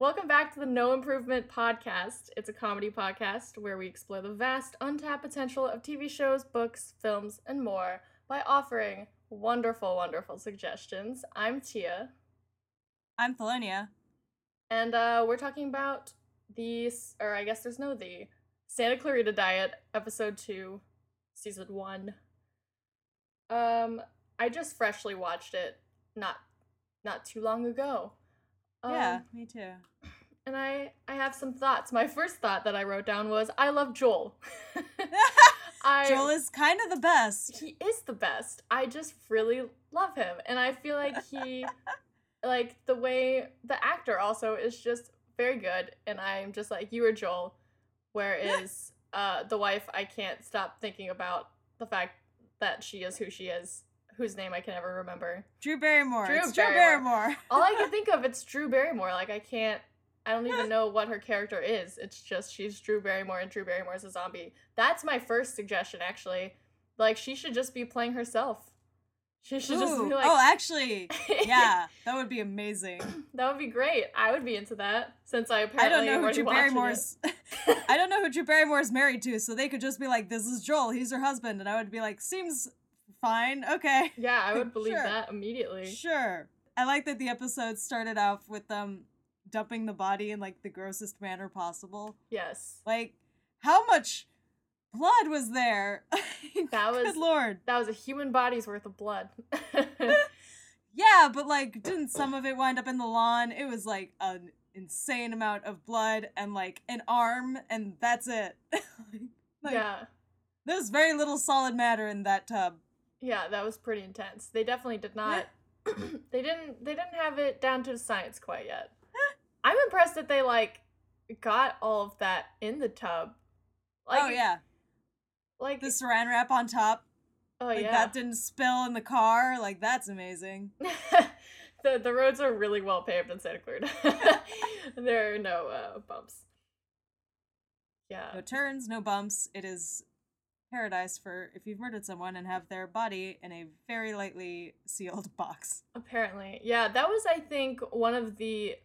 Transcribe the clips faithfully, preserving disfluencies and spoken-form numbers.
Welcome back to the No Improvement Podcast. It's a comedy podcast where we explore the vast, untapped potential of T V shows, books, films, and more by offering wonderful, wonderful suggestions. I'm Tia. I'm Polonia. And uh, we're talking about the, or I guess there's no the, Santa Clarita Diet, episode two, season one. Um, I just freshly watched it not not too long ago. Um, yeah, me too. And I, I have some thoughts. My first thought that I wrote down was, I love Joel. I, Joel is kind of the best. He is the best. I just really love him. And I feel like he, like the way the actor also is just very good. And I'm just like, you are Joel. Whereas uh, the wife, I can't stop thinking about the fact that she is who she is, whose name I can never remember. Drew Barrymore. Drew it's Barrymore. Drew Barrymore. All I can think of, it's Drew Barrymore. Like, I can't, I don't even know what her character is. It's just she's Drew Barrymore and Drew Barrymore's a zombie. That's my first suggestion, actually. Like, she should just be playing herself. She should Ooh. just be like... Oh, actually, yeah, that would be amazing. That would be great. I would be into that, since I apparently I don't know who Drew Barrymore's. I don't know who Drew Barrymore's married to, so they could just be like, this is Joel, he's her husband, and I would be like, seems fine, okay. Yeah, I would believe sure. that immediately. Sure. I like that the episode started off with them dumping the body in, like, the grossest manner possible. Yes. Like, how much... blood was there. That was, good lord. That was a human body's worth of blood. Yeah, but like, didn't some of it wind up in the lawn? It was like an insane amount of blood and like an arm, and that's it. Like, yeah. There's very little solid matter in that tub. Yeah, that was pretty intense. They definitely did not they didn't they didn't have it down to science quite yet. I'm impressed that they like got all of that in the tub. Like, oh yeah. Like the saran wrap on top. Oh like, yeah. That didn't spill in the car. Like, that's amazing. the the roads are really well paved in Santa Clarita. There are no uh, bumps. Yeah. No turns, no bumps. It is paradise for if you've murdered someone and have their body in a very lightly sealed box. Apparently. Yeah, that was I think one of the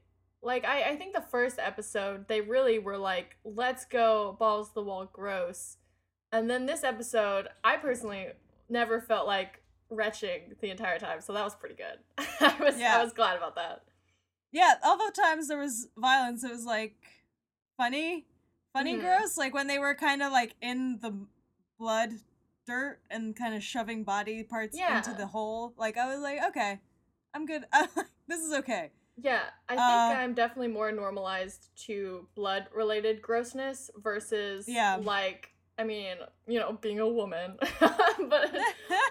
Like, I, I think the first episode, they really were like, let's go balls to the wall gross. And then this episode, I personally never felt like retching the entire time. So that was pretty good. I was yeah. I was glad about that. Yeah, although times there was violence, it was like funny, funny mm-hmm. gross. Like when they were kind of like in the blood, dirt, and kind of shoving body parts yeah. into the hole. Like, I was like, okay, I'm good. This is okay. Yeah, I think uh, I'm definitely more normalized to blood-related grossness versus, yeah. like, I mean, you know, being a woman. But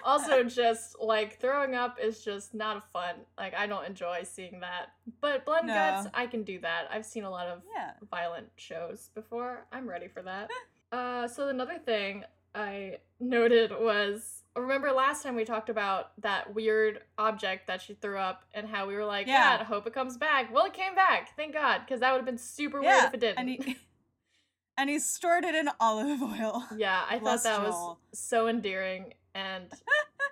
also just, like, throwing up is just not fun. Like, I don't enjoy seeing that. But blood and no. guts, I can do that. I've seen a lot of yeah. violent shows before. I'm ready for that. uh, so another thing I noted was... Remember last time we talked about that weird object that she threw up and how we were like, yeah, God, I hope it comes back. Well, it came back. Thank God. Because that would have been super yeah. weird if it didn't. And he, and he stored it in olive oil. Yeah, I Bless thought that Joel. was so endearing. And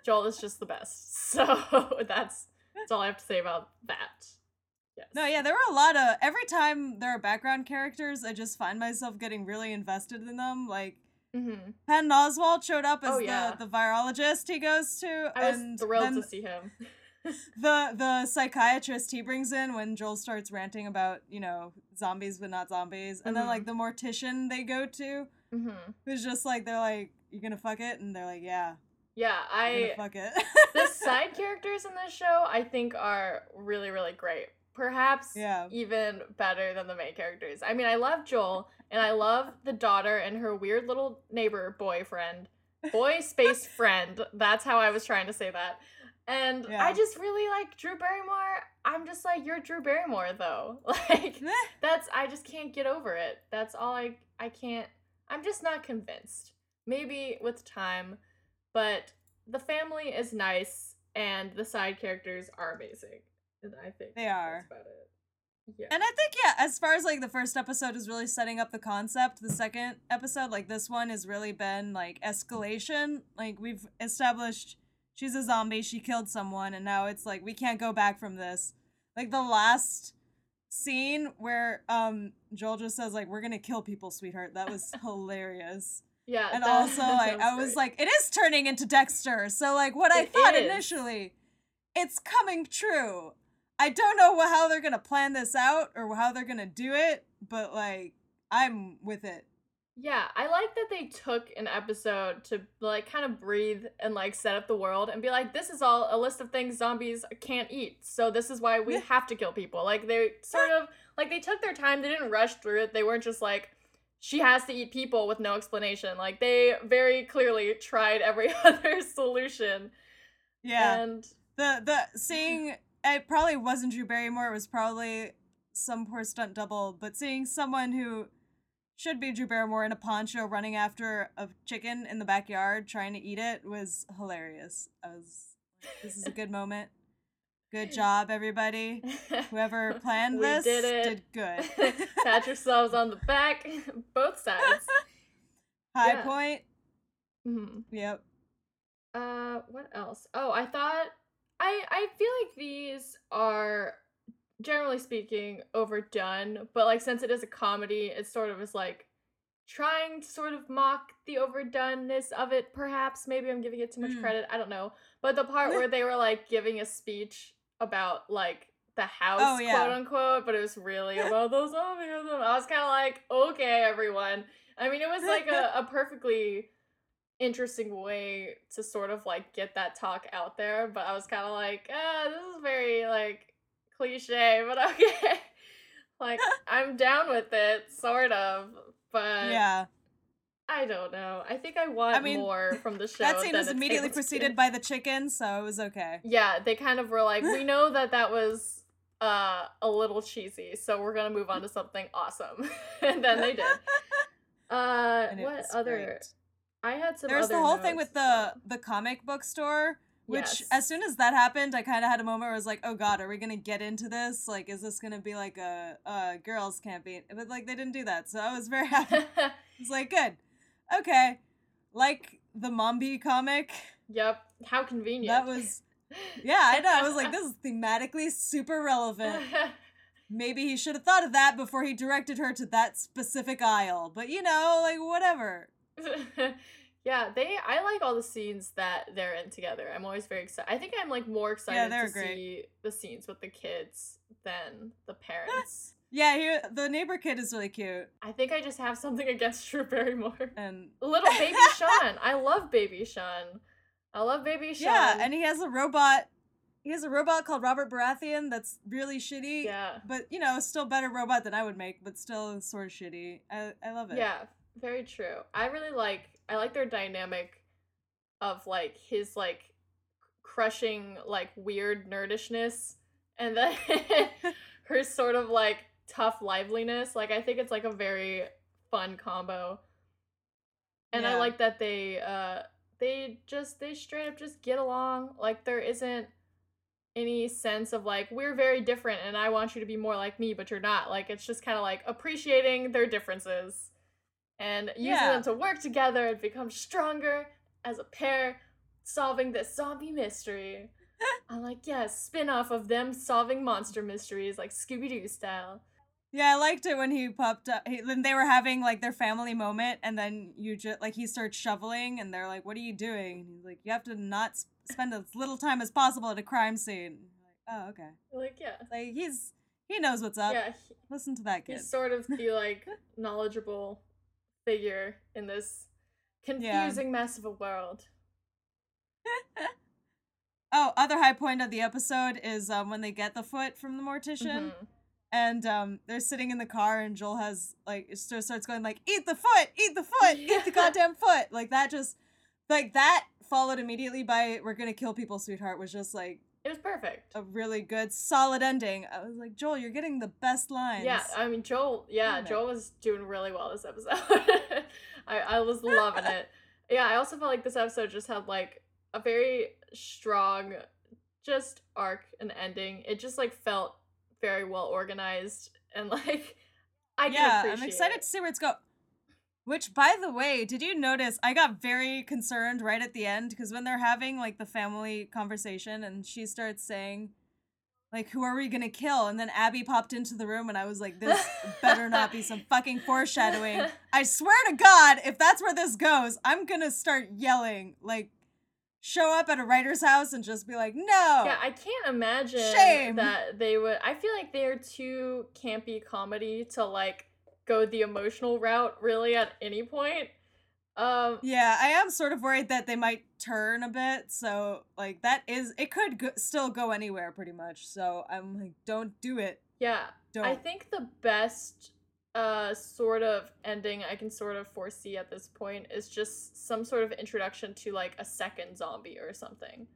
Joel is just the best. So that's, that's all I have to say about that. Yes. No, yeah, there were a lot of... Every time there are background characters, I just find myself getting really invested in them. Like, Mm-hmm. Penn Oswald showed up as oh, yeah. the, the virologist he goes to. I was and thrilled to see him. the the psychiatrist he brings in when Joel starts ranting about, you know, zombies but not zombies. Mm-hmm. And then, like, the mortician they go to, mm-hmm. who's just like, they're like, you gonna fuck it? And they're like, yeah. Yeah, I... fuck it. The side characters in this show, I think, are really, really great. Perhaps yeah. even better than the main characters. I mean, I love Joel, and I love the daughter and her weird little neighbor boyfriend. Boy space friend. That's how I was trying to say that. And yeah. I just really like Drew Barrymore. I'm just like, you're Drew Barrymore, though. Like, that's, I just can't get over it. That's all I, I can't, I'm just not convinced. Maybe with time, but the family is nice, and the side characters are amazing. And I think they are. That's about it. Yeah. And I think, yeah, as far as, like, the first episode is really setting up the concept, the second episode, like, this one has really been, like, escalation. Like, we've established she's a zombie, she killed someone, and now it's like, we can't go back from this. Like, the last scene where um Joel just says, like, we're gonna kill people, sweetheart. That was hilarious. Yeah. And that, also that like I was great. Like, it is turning into Dexter. So like what I it thought is. initially, it's coming true. I don't know how they're gonna plan this out or how they're gonna do it, but like I'm with it. Yeah, I like that they took an episode to like kind of breathe and like set up the world and be like, this is all a list of things zombies can't eat, so this is why we have to kill people. Like they sort of like they took their time. They didn't rush through it. They weren't just like, she has to eat people with no explanation. Like they very clearly tried every other solution. Yeah, and the the seeing it probably wasn't Drew Barrymore. It was probably some poor stunt double. But seeing someone who should be Drew Barrymore in a poncho running after a chicken in the backyard trying to eat it was hilarious. I was this is a good moment. Good job, everybody. Whoever planned we this did, it. did good. Pat yourselves on the back, both sides. High yeah. point. Mm-hmm. Yep. Uh, what else? Oh, I thought I I feel like these are, generally speaking, overdone, but like since it is a comedy, it sort of is like trying to sort of mock the overdoneness of it, perhaps. Maybe I'm giving it too much mm. credit, I don't know. But the part where they were like giving a speech about like the house, oh, yeah. quote unquote, but it was really about those zombies. I was kind of like, okay, everyone. I mean, it was like a, a perfectly interesting way to sort of like get that talk out there, but I was kind of like, ah, this is very like cliche, but okay. Like, I'm down with it, sort of, but yeah, I don't know. I think I want I mean, more from the show. That scene was immediately preceded to. by the chicken, so it was okay. Yeah, they kind of were like, we know that that was uh, a little cheesy, so we're gonna move on to something awesome. And then they did. Uh, what other? Great. I had some. There's other the whole notes. thing with the the comic book store. Which, yes. as soon as that happened, I kind of had a moment where I was like, oh god, are we going to get into this? Like, is this going to be like a, a girls campaign? But, like, they didn't do that, so I was very happy. I was like, good. Okay. Like, the Mombi comic. Yep. How convenient. That was, yeah, I know. I was like, this is thematically super relevant. Maybe he should have thought of that before he directed her to that specific aisle. But, you know, like, whatever. Yeah, they. I like all the scenes that they're in together. I'm always very excited. I think I'm like more excited yeah, to great. see the scenes with the kids than the parents. yeah, he, the neighbor kid is really cute. I think I just have something against Drew Barrymore and little baby Sean. I love baby Sean. I love baby Sean. Yeah, and he has a robot. He has a robot called Robert Baratheon that's really shitty. Yeah, but you know, still better robot than I would make, but still sort of shitty. I I love it. Yeah, very true. I really like. I like their dynamic of, like, his, like, crushing, like, weird nerdishness and then her sort of, like, tough liveliness. Like, I think it's, like, a very fun combo. And yeah. I like that they, uh, they just, they straight up just get along. Like, there isn't any sense of, like, we're very different and I want you to be more like me, but you're not. Like, it's just kind of, like, appreciating their differences. And using yeah. them to work together and become stronger as a pair, solving this zombie mystery. I'm like, yeah, spin-off of them solving monster mysteries, like Scooby-Doo style. Yeah, I liked it when he popped up. He, when they were having, like, their family moment, and then you just, like, he starts shoveling, and they're like, what are you doing? And he's like, you have to not sp- spend as little time as possible at a crime scene. I'm like, oh, okay. Like, yeah. Like, he's, he knows what's up. Yeah. He, Listen to that kid. He's sort of the, like, knowledgeable figure in this confusing yeah. mess of a world. Oh, other high point of the episode is um, when they get the foot from the mortician, mm-hmm. and um, they're sitting in the car, and Joel has like starts going like, "Eat the foot, eat the foot, yeah. eat the goddamn foot!" Like that just, like that followed immediately by "We're gonna kill people, sweetheart," was just like it was perfect, a really good solid ending. I was like, Joel, you're getting the best lines. Yeah, I mean, Joel. Yeah, Joel was doing really well this episode. I, I was loving it. Yeah, I also felt like this episode just had like a very strong, just arc and ending. It just like felt very well organized and like I can yeah, appreciate. Yeah, I'm excited it. to see where it's going. Which, by the way, did you notice I got very concerned right at the end? Because when they're having, like, the family conversation and she starts saying, like, who are we going to kill? And then Abby popped into the room and I was like, this better not be some fucking foreshadowing. I swear to God, if that's where this goes, I'm going to start yelling, like, show up at a writer's house and just be like, no. Yeah, I can't imagine Shame. that they would. I feel like they're too campy comedy to, like, go the emotional route really at any point. Um, yeah, I am sort of worried that they might turn a bit, so, like, that is, it could go, still go anywhere, pretty much, so I'm like, don't do it. Yeah, don't. I think the best, uh, sort of ending I can sort of foresee at this point is just some sort of introduction to, like, a second zombie or something.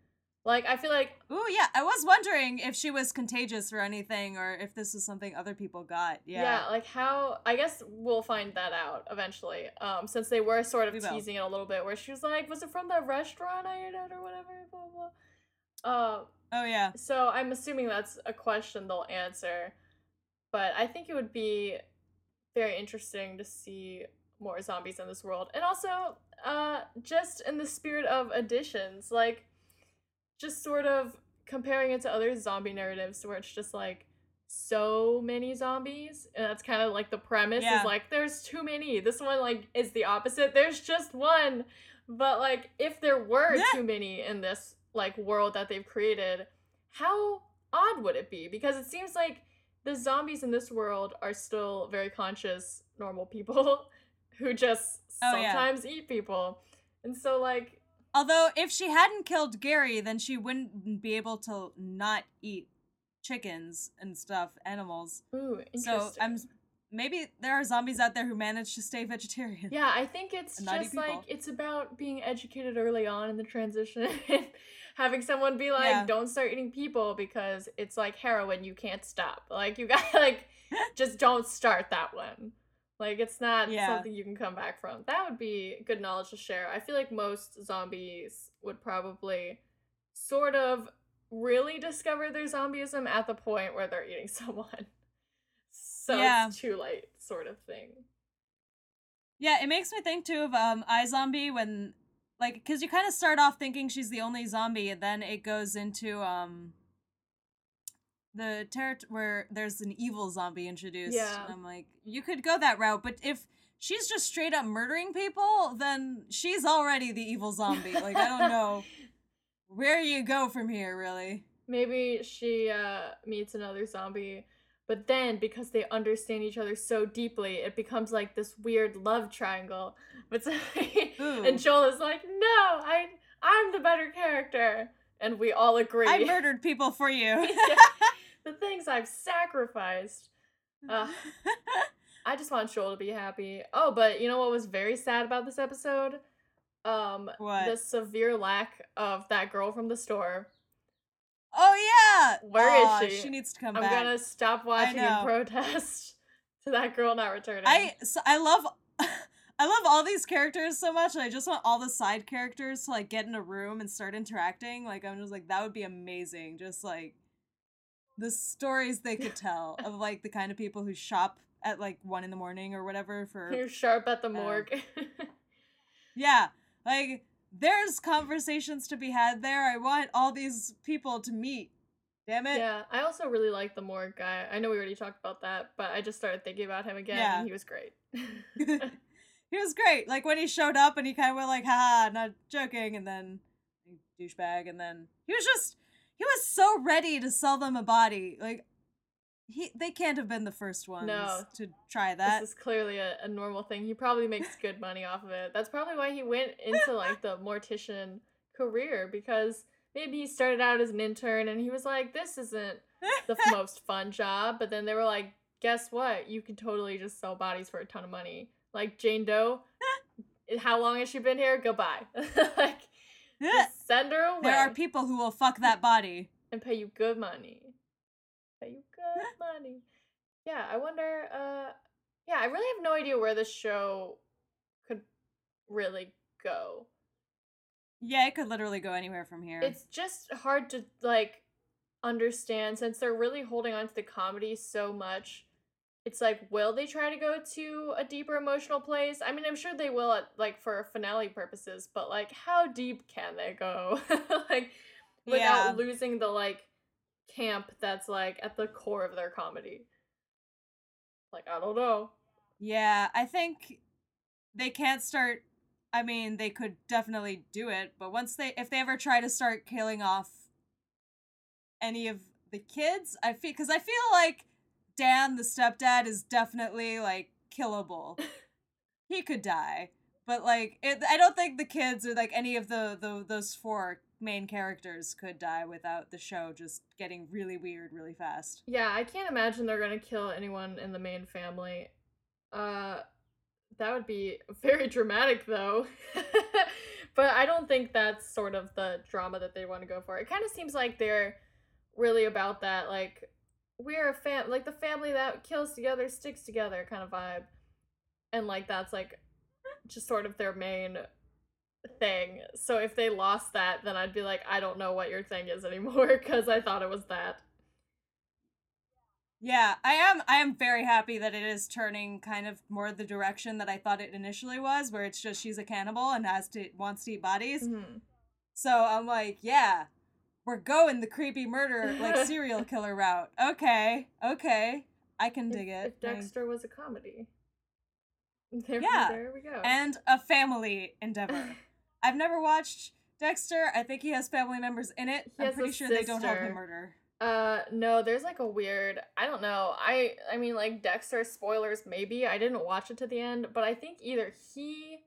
Like, I feel like... Ooh, yeah, I was wondering if she was contagious or anything, or if this was something other people got, yeah. Yeah, like, how... I guess we'll find that out eventually, um, since they were sort of we teasing will. it a little bit, where she was like, was it from the restaurant I ate at or whatever, blah, blah. Uh, oh, yeah. So I'm assuming that's a question they'll answer, but I think it would be very interesting to see more zombies in this world. And also, uh, just in the spirit of additions, like... just sort of comparing it to other zombie narratives where it's just, like, so many zombies. And that's kind of, like, the premise yeah. is, like, there's too many. This one, like, is the opposite. There's just one. But, like, if there were yeah. too many in this, like, world that they've created, how odd would it be? Because it seems like the zombies in this world are still very conscious, normal people who just oh, sometimes yeah. eat people. And so, like... Although, if she hadn't killed Gary, then she wouldn't be able to not eat chickens and stuff, animals. Ooh, interesting. So, I'm, maybe there are zombies out there who manage to stay vegetarian. Yeah, I think it's just, like, it's about being educated early on in the transition. Having someone be like, yeah. don't start eating people because it's like heroin, you can't stop. Like, you gotta, like, just don't start that one. Like, it's not yeah. something you can come back from. That would be good knowledge to share. I feel like most zombies would probably sort of really discover their zombieism at the point where they're eating someone. So yeah. it's too late sort of thing. Yeah, it makes me think, too, of um, iZombie when, like, because you kind of start off thinking she's the only zombie, and then it goes into... um. the ter- where there's an evil zombie introduced. Yeah. And I'm like, you could go that route, but if she's just straight up murdering people, then she's already the evil zombie. Like, I don't know where you go from here, really. Maybe she uh, meets another zombie, but then because they understand each other so deeply, it becomes like this weird love triangle. But so- and Joel is like, no, I, I'm the better character. And we all agree. I murdered people for you. yeah. The things I've sacrificed. Uh, I just want Joel to be happy. Oh, but you know what was very sad about this episode? Um, what? The severe lack of that girl from the store. Oh, yeah. Where oh, is she? She needs to come I'm back. I'm going to stop watching and protest to that girl not returning. I, so I love... I love all these characters so much, and I just want all the side characters to, like, get in a room and start interacting. Like, I'm just like, that would be amazing. Just, like, the stories they could tell of, like, the kind of people who shop at, like, one in the morning or whatever for... You're sharp at the morgue. Uh, yeah. Like, there's conversations to be had there. I want all these people to meet. Damn it. Yeah. I also really like the morgue guy. I know we already talked about that, but I just started thinking about him again, yeah. and he was great. He was great. Like, when he showed up and he kind of went like, ha, not joking, and then douchebag, and then he was just, he was so ready to sell them a body. Like, he they can't have been the first ones no, to try that. This is clearly a, a normal thing. He probably makes good money off of it. That's probably why he went into, like, the mortician career, because maybe he started out as an intern and he was like, this isn't the most fun job. But then they were like, guess what? You can totally just sell bodies for a ton of money. Like, Jane Doe, how long has she been here? Goodbye. Like, just send her away. There are people who will fuck that body. And pay you good money. Pay you good money. Yeah, I wonder, uh, yeah, I really have no idea where this show could really go. Yeah, it could literally go anywhere from here. It's just hard to, like, understand, since they're really holding on to the comedy so much. It's like, will they try to go to a deeper emotional place? I mean, I'm sure they will, at, like, for finale purposes, but, like, how deep can they go? Like, without yeah. losing the, like, camp that's, like, at the core of their comedy. Like, I don't know. Yeah, I think they can't start... I mean, they could definitely do it, but once they... If they ever try to start killing off any of the kids, I feel... Because I feel like Dan, the stepdad, is definitely, like, killable. He could die. But, like, it, I don't think the kids or, like, any of the, the those four main characters could die without the show just getting really weird really fast. Yeah, I can't imagine they're going to kill anyone in the main family. Uh, that would be very dramatic, though. But I don't think that's sort of the drama that they want to go for. It kind of seems like they're really about that, like, we're a fam- like, the family that kills together sticks together kind of vibe. And, like, that's, like... just sort of their main thing. So if they lost that, then I'd be like, I don't know what your thing is anymore, because I thought it was that. Yeah, I am I am very happy that it is turning kind of more the direction that I thought it initially was, where it's just she's a cannibal and has to wants to eat bodies. Mm-hmm. So I'm like, yeah, we're going the creepy murder, like, serial killer route. Okay, okay, I can if, dig it. If Dexter I... was a comedy. There, yeah, there we go. And a family endeavor. I've never watched Dexter. I think he has family members in it. He I'm pretty sure sister. They don't help him murder. Uh, no, there's like a weird, I don't know. I, I mean, like, Dexter, spoilers, maybe. I didn't watch it to the end, but I think either he,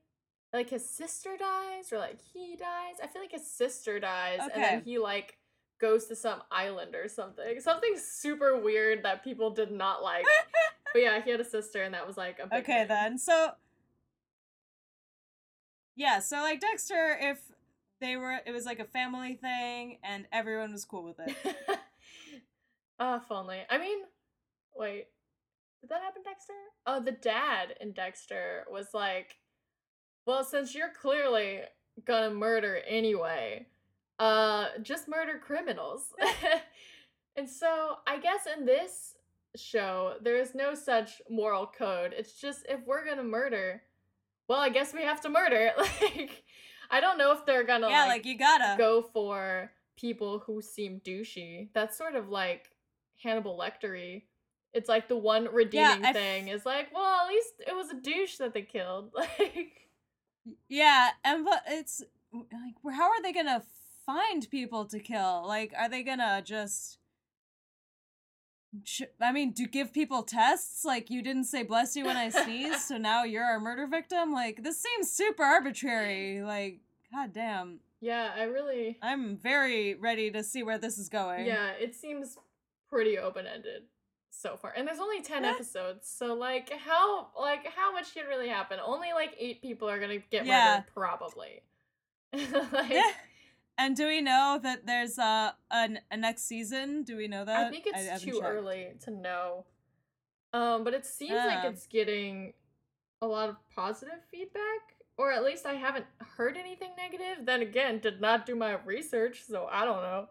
like, his sister dies or, like, he dies. I feel like his sister dies, okay. And then he, like, goes to some island or something. Something super weird that people did not like. But yeah, he had a sister, and that was, like, a big Okay, thing. Then. So, yeah, so, like, Dexter, if they were, it was, like, a family thing, and everyone was cool with it. Oh, if only. I mean, wait, did that happen, Dexter? Oh, the dad in Dexter was like, well, since you're clearly gonna murder anyway, uh, just murder criminals. And so, I guess in this show, there is no such moral code. It's just, if we're gonna murder, well, I guess we have to murder. Like, I don't know if they're gonna, yeah, like, like you gotta go for people who seem douchey. That's sort of like Hannibal Lecter-y. It's like the one redeeming yeah, thing f- is like, well, at least it was a douche that they killed. Like, yeah, and but it's like, how are they gonna find people to kill? Like, are they gonna just? I mean, do give people tests? Like, you didn't say bless you when I sneezed, so now you're our murder victim? Like, this seems super arbitrary. Like, goddamn. Yeah, I really... I'm very ready to see where this is going. Yeah, it seems pretty open-ended so far. And there's only ten what? episodes, so, like, how like how much can really happen? Only, like, eight people are gonna get yeah. murdered, probably. Like... Yeah. And do we know that there's uh, an, a next season? Do we know that? I think it's I, too checked. early to know. Um, but it seems uh. like it's getting a lot of positive feedback. Or at least I haven't heard anything negative. Then again, did not do my research, so I don't know.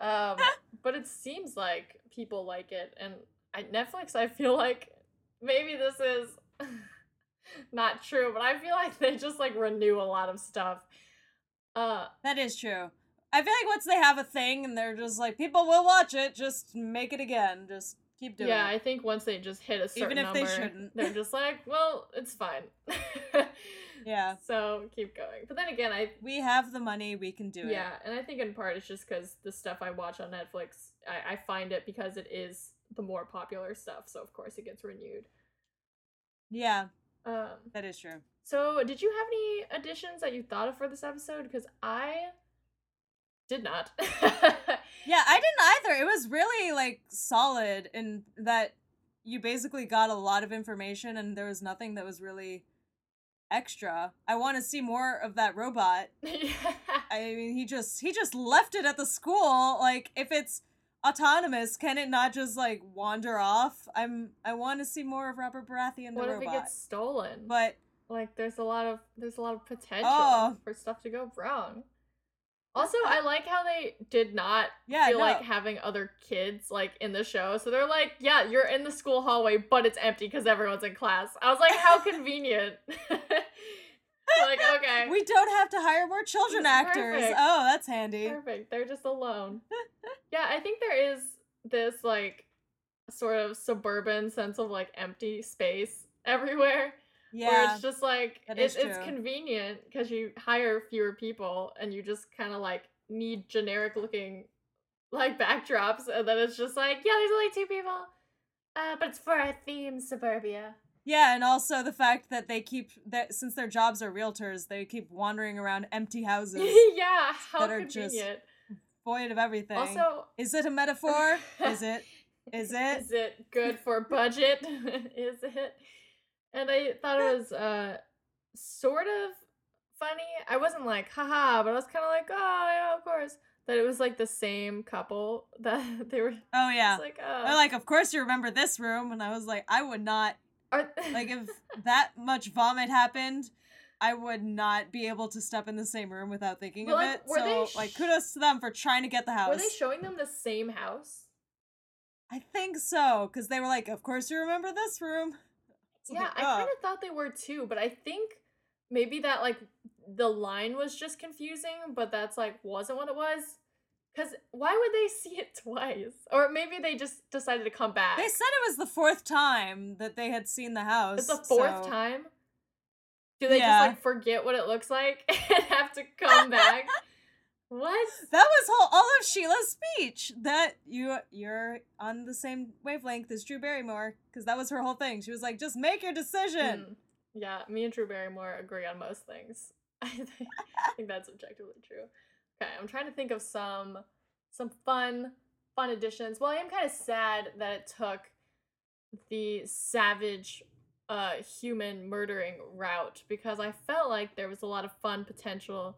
Um, but it seems like people like it. And at Netflix, I feel like maybe this is not true, but I feel like they just, like, renew a lot of stuff. Uh, that is true. I feel like once they have a thing and they're just like, people will watch it, just make it again. Just keep doing yeah, it. Yeah, I think once they just hit a certain number, even if they shouldn't. They're just like, well, it's fine. Yeah. So keep going. But then again, I... We have the money, we can do yeah, it. Yeah, and I think in part it's just because the stuff I watch on Netflix, I, I find it because it is the more popular stuff, so of course it gets renewed. Yeah, um, that is true. So, did you have any additions that you thought of for this episode? Because I did not. Yeah, I didn't either. It was really, like, solid in that you basically got a lot of information and there was nothing that was really extra. I want to see more of that robot. Yeah. I mean, he just he just left it at the school. Like, if it's autonomous, can it not just, like, wander off? I'm I want to see more of Robert Baratheon the robot. What if it gets stolen? But... Like, there's a lot of there's a lot of potential oh. for stuff to go wrong. Also, I like how they did not yeah, feel no. like having other kids, like, in the show. So they're like, yeah, you're in the school hallway, but it's empty because everyone's in class. I was like, how convenient. Like, okay. We don't have to hire more children actors. Perfect. Oh, that's handy. Perfect. They're just alone. Yeah, I think there is this, like, sort of suburban sense of, like, empty space everywhere. Yeah. Where it's just, like, it's, it's convenient because you hire fewer people and you just kind of, like, need generic-looking, like, backdrops. And then it's just like, yeah, there's only two people. Uh, but it's for a theme, suburbia. Yeah, and also the fact that they keep that since their jobs are realtors, they keep wandering around empty houses. Yeah, how that convenient. Are just void of everything. Also, is it a metaphor? Is it? Is it? Is it good for budget? Is it? And I thought it was uh, sort of funny. I wasn't like, haha, but I was kind of like, oh, yeah, of course. That it was, like, the same couple that they were. Oh, yeah. Like, oh. They're like, of course you remember this room. And I was like, I would not. Are th- like, if that much vomit happened, I would not be able to step in the same room without thinking well, of like, it. So, sh- like, kudos to them for trying to get the house. Were they showing them the same house? I think so. Because they were like, of course you remember this room. So yeah, like, oh. I kind of thought they were, too. But I think maybe that, like, the line was just confusing, but that's, like, wasn't what it was. Because why would they see it twice? Or maybe they just decided to come back. They said it was the fourth time that they had seen the house. It's the fourth so. time? Do they yeah. just, like, forget what it looks like and have to come back? What? That was whole all of Sheila's speech. That you, you're on the same wavelength as Drew Barrymore. Because that was her whole thing. She was like, just make your decision. Mm. Yeah, me and Drew Barrymore agree on most things. I think, I think that's objectively true. Okay, I'm trying to think of some some fun fun additions. Well, I am kind of sad that it took the savage uh, human murdering route because I felt like there was a lot of fun potential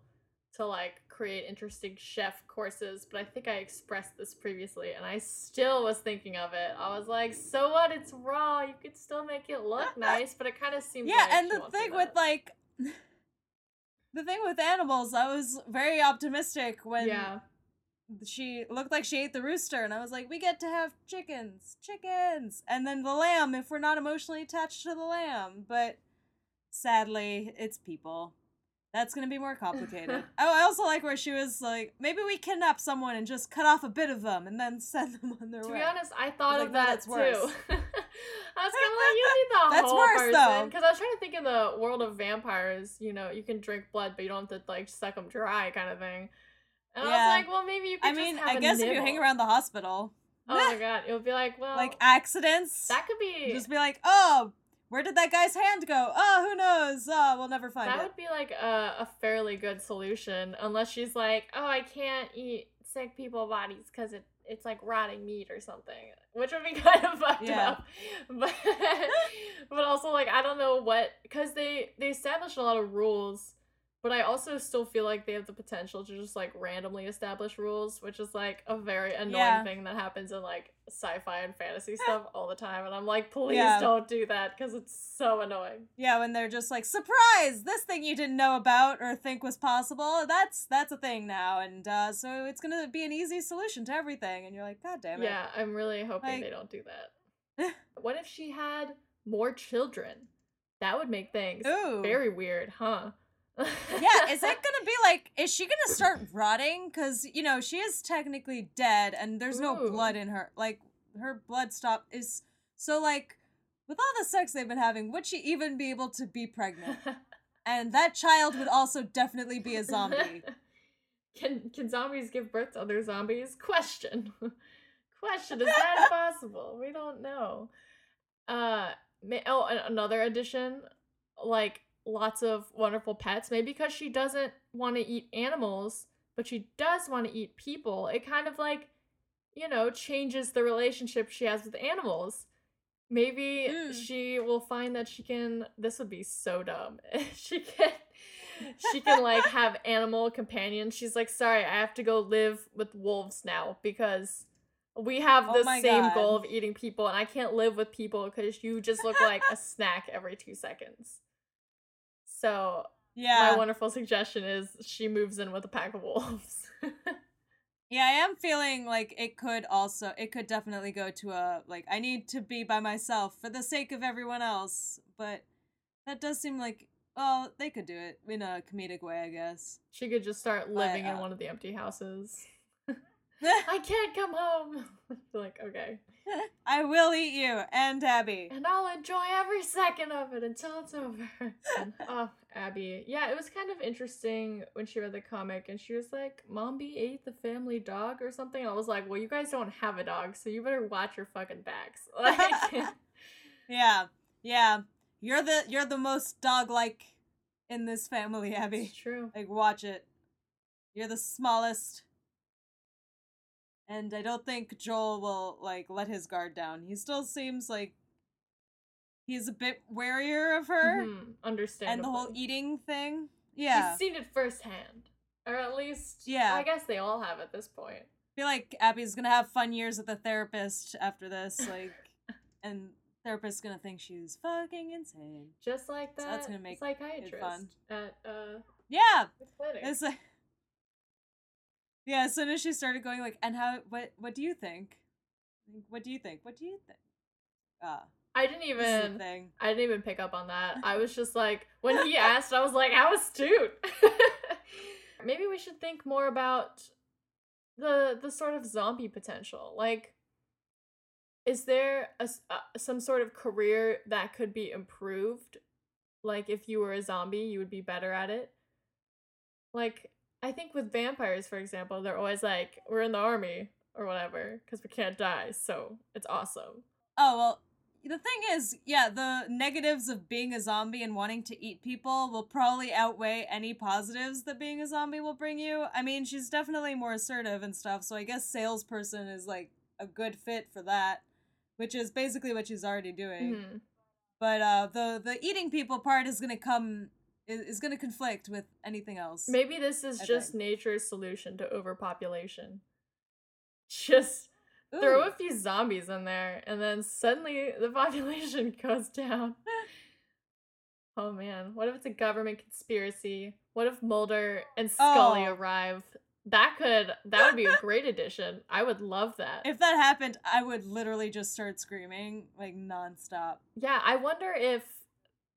to like create interesting chef courses, but I think I expressed this previously and I still was thinking of it. I was like, so what? It's raw. You could still make it look nice, but it kind of seems yeah, like and the thing with like... The thing with animals, I was very optimistic when yeah. she looked like she ate the rooster, and I was like, we get to have chickens, chickens, and then the lamb if we're not emotionally attached to the lamb. But sadly, it's people. That's going to be more complicated. Oh, I also like where she was like, maybe we kidnap someone and just cut off a bit of them and then send them on their to way. To be honest, I thought I of like, that, no, that's too. Worse. I was kind of like, you need the that's whole worse, person. Because I was trying to think in the world of vampires, you know, you can drink blood, but you don't have to, like, suck them dry kind of thing. And yeah. I was like, well, maybe you could I just mean, have I mean, I guess nibble. If you hang around the hospital. Oh, my God. It would be like, well. Like, accidents. That could be. Just be like, oh, where did that guy's hand go? Oh, who knows? Oh, we'll never find that it. That would be, like, a, a fairly good solution. Unless she's like, oh, I can't eat sick people bodies because it. It's like rotting meat or something, which would be kind of fucked yeah. up. But but also, like, I don't know what... Because they, they established a lot of rules, but I also still feel like they have the potential to just, like, randomly establish rules, which is, like, a very annoying yeah. thing that happens in, like, sci-fi and fantasy stuff all the time. And I'm like, please yeah. don't do that, because it's so annoying. Yeah, when they're just like, surprise! This thing you didn't know about or think was possible, that's that's a thing now. And uh, so it's going to be an easy solution to everything. And you're like, God damn it. Yeah, I'm really hoping like... they don't do that. What if she had more children? That would make things Ooh. very weird, huh? Yeah, is it gonna be like, is she gonna start rotting? Because, you know, she is technically dead and there's Ooh. no blood in her. Like, her blood stop is, so like, with all the sex they've been having, would she even be able to be pregnant? And that child would also definitely be a zombie. Can can zombies give birth to other zombies? Question. Question, is that possible? We don't know. Uh, may, oh, another addition, like, lots of wonderful pets. Maybe because she doesn't want to eat animals, but she does want to eat people. It kind of like, you know, changes the relationship she has with animals. Maybe mm. she will find that she can, this would be so dumb. she can, she can like have animal companions. She's like, sorry, I have to go live with wolves now because we have the oh same God. goal of eating people and I can't live with people because you just look like a snack every two seconds. So yeah. my wonderful suggestion is she moves in with a pack of wolves. Yeah, I am feeling like it could also, it could definitely go to a, like, I need to be by myself for the sake of everyone else. But that does seem like Well, they could do it in a comedic way, I guess. She could just start living but, uh, in one of the empty houses. I can't come home. Like, okay. I will eat you and Abby. And I'll enjoy every second of it until it's over. And, oh, Abby. Yeah, it was kind of interesting when she read the comic and she was like, Mombi ate the family dog or something. And I was like, well, you guys don't have a dog, so you better watch your fucking backs. Like, yeah. Yeah. You're the you're the most dog-like in this family, Abby. It's true. Like, watch it. You're the smallest. And I don't think Joel will, like, let his guard down. He still seems like he's a bit warier of her. Mm-hmm. Understandable. And the whole eating thing. Yeah. He's seen it firsthand. Or at least, yeah. I guess they all have at this point. I feel like Abby's gonna have fun years at the therapist after this. Like, and... therapist's gonna think she's fucking insane. Just like that. So that's gonna make psychiatrist it fun. At uh yeah. The clinic. It's like, yeah. As soon as she started going like, and how? What? What do you think? What do you think? What do you think? Ah. Uh, I didn't even. Thing. I didn't even pick up on that. I was just like, when he asked, I was like, how astute. Maybe we should think more about the the sort of zombie potential, like. Is there a, uh, some sort of career that could be improved? Like, if you were a zombie, you would be better at it? Like, I think with vampires, for example, they're always like, we're in the army or whatever, because we can't die, so it's awesome. Oh, well, the thing is, yeah, the negatives of being a zombie and wanting to eat people will probably outweigh any positives that being a zombie will bring you. I mean, she's definitely more assertive and stuff, so I guess salesperson is, like, a good fit for that. Which is basically what she's already doing, mm-hmm. but uh, the the eating people part is gonna come is, is gonna conflict with anything else. Maybe this is I just think. nature's solution to overpopulation. Just Ooh. throw a few zombies in there, and then suddenly the population goes down. Oh man, what if it's a government conspiracy? What if Mulder and Scully oh. arrive? That could, that would be a great addition. I would love that. If that happened, I would literally just start screaming, like, nonstop. Yeah, I wonder if,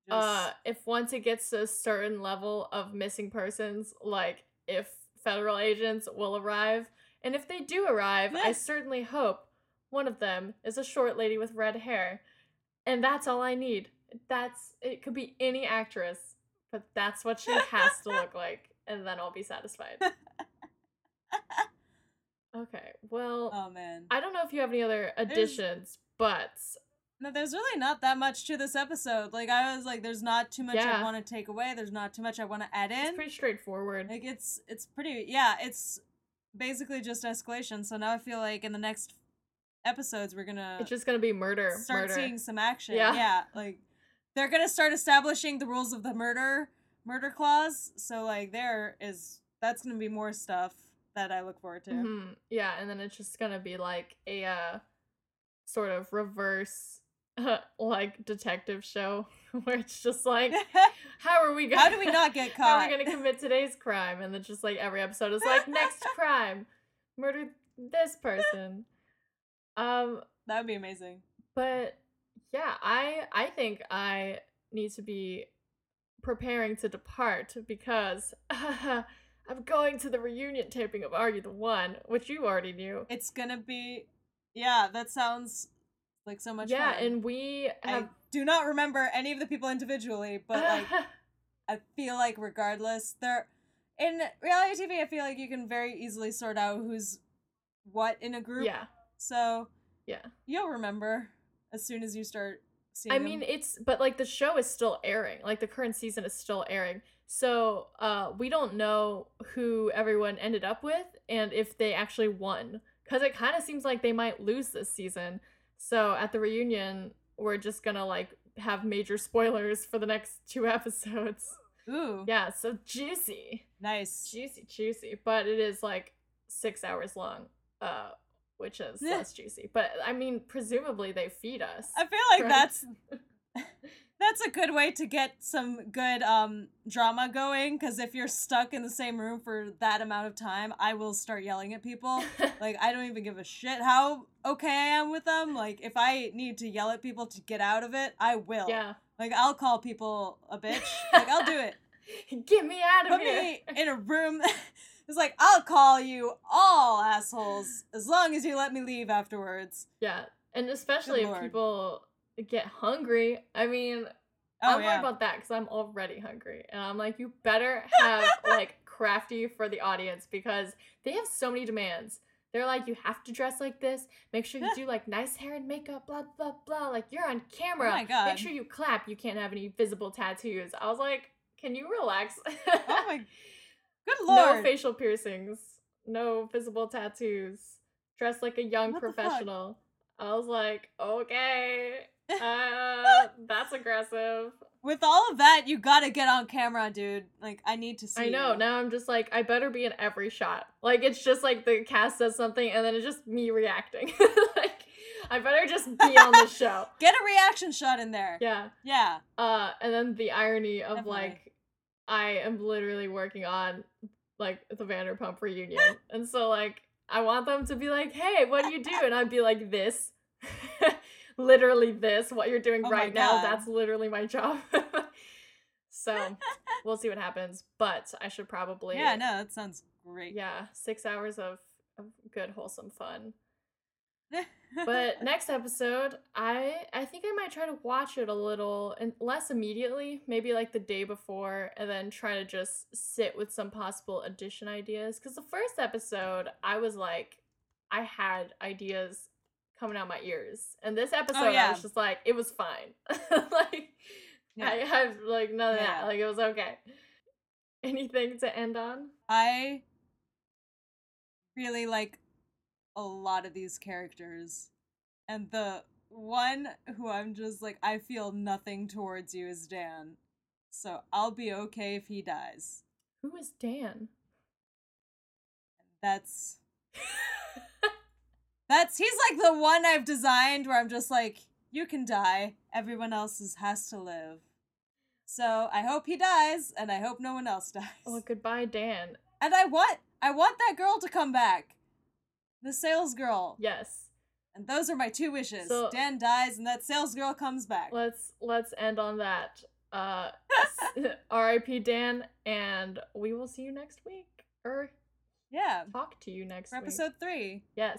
just... uh, if once it gets to a certain level of missing persons, like, if federal agents will arrive. And if they do arrive, I certainly hope one of them is a short lady with red hair. And that's all I need. That's, it could be any actress, but that's what she has to look like. And then I'll be satisfied. Okay, well, oh, man. I don't know if you have any other additions, there's, but... No, there's really not that much to this episode. Like, I was like, there's not too much yeah. I want to take away. There's not too much I want to add in. It's pretty straightforward. Like, it's, it's pretty... Yeah, it's basically just escalation. So now I feel like in the next episodes, we're going to... It's just going to be murder. Start murder. seeing some action. Yeah. yeah like, they're going to start establishing the rules of the murder, murder clause. So, like, there is... That's going to be more stuff. That I look forward to. Mm-hmm. Yeah, and then it's just gonna be like a uh, sort of reverse uh, like detective show where it's just like, how are we gonna? How do we not get caught? How are we gonna commit today's crime? And then just like every episode is like next crime, murder this person. Um, that would be amazing. But yeah, I I think I need to be preparing to depart because. I'm going to the reunion taping of Are You the One, which you already knew. It's gonna be, yeah, that sounds like so much yeah, fun. Yeah, and we have... I do not remember any of the people individually, but like, I feel like regardless, they're... In reality T V, I feel like you can very easily sort out who's what in a group. Yeah. So, yeah, you'll remember as soon as you start seeing I them. mean, it's... But like, the show is still airing. Like, the current season is still airing. So uh, we don't know who everyone ended up with and if they actually won. Because it kind of seems like they might lose this season. So at the reunion, we're just going to like have major spoilers for the next two episodes. Ooh. Yeah, so juicy. Nice. Juicy, juicy. But it is like six hours long, uh, which is yeah. less juicy. But I mean, presumably they feed us. I feel like right? that's... that's a good way to get some good um, drama going, because if you're stuck in the same room for that amount of time, I will start yelling at people. Like, I don't even give a shit how okay I am with them. Like, if I need to yell at people to get out of it, I will. Yeah. Like, I'll call people a bitch. Like, I'll do it. Get me out of Put here. Put me in a room. It's like, I'll call you all assholes as long as you let me leave afterwards. Yeah. And especially if people get hungry. I mean, oh, I'm yeah. worried about that because I'm already hungry. And I'm like, you better have, like, crafty for the audience, because they have so many demands. They're like, you have to dress like this. Make sure you yeah. do, like, nice hair and makeup, blah, blah, blah. Like, you're on camera. Oh, my God. Make sure you clap. You can't have any visible tattoos. I was like, can you relax? Oh, my Good Lord. No facial piercings. No visible tattoos. Dress like a young what professional. I was like, okay, uh, that's aggressive. With all of that, you gotta get on camera, dude. Like, I need to see I know. You. Now I'm just like, I better be in every shot. Like, it's just like the cast says something, and then it's just me reacting. Like, I better just be on the show. Get a reaction shot in there. Yeah. Yeah. Uh, and then the irony of, Definitely. like, I am literally working on, like, the Vanderpump reunion. And so, like, I want them to be like, hey, what do you do? And I'd be like, this. Literally this. What you're doing oh right now, that's literally my job. So we'll see what happens. But I should probably... Yeah, no, that sounds great. Yeah, six hours of, of good, wholesome fun. But next episode, I I think I might try to watch it a little, and less immediately, maybe like the day before, and then try to just sit with some possible addition ideas. Because the first episode, I was like, I had ideas coming out my ears. And this episode, oh, yeah. I was just like, it was fine. Like, yeah. I had like none of yeah. that. Like, it was okay. Anything to end on? I really like a lot of these characters, and the one who I'm just like, I feel nothing towards you is Dan, so I'll be okay if he dies. Who is Dan? That's that's he's like the one I've designed where I'm just like, you can die, everyone else's has to live, so I hope he dies, and I hope no one else dies. Well, goodbye, Dan. And I want I want that girl to come back. The sales girl. Yes. And those are my two wishes. So, Dan dies and that sales girl comes back. Let's let's end on that. Uh, R I P Dan, and we will see you next week. Or yeah. talk to you next For week. Episode three. Yes.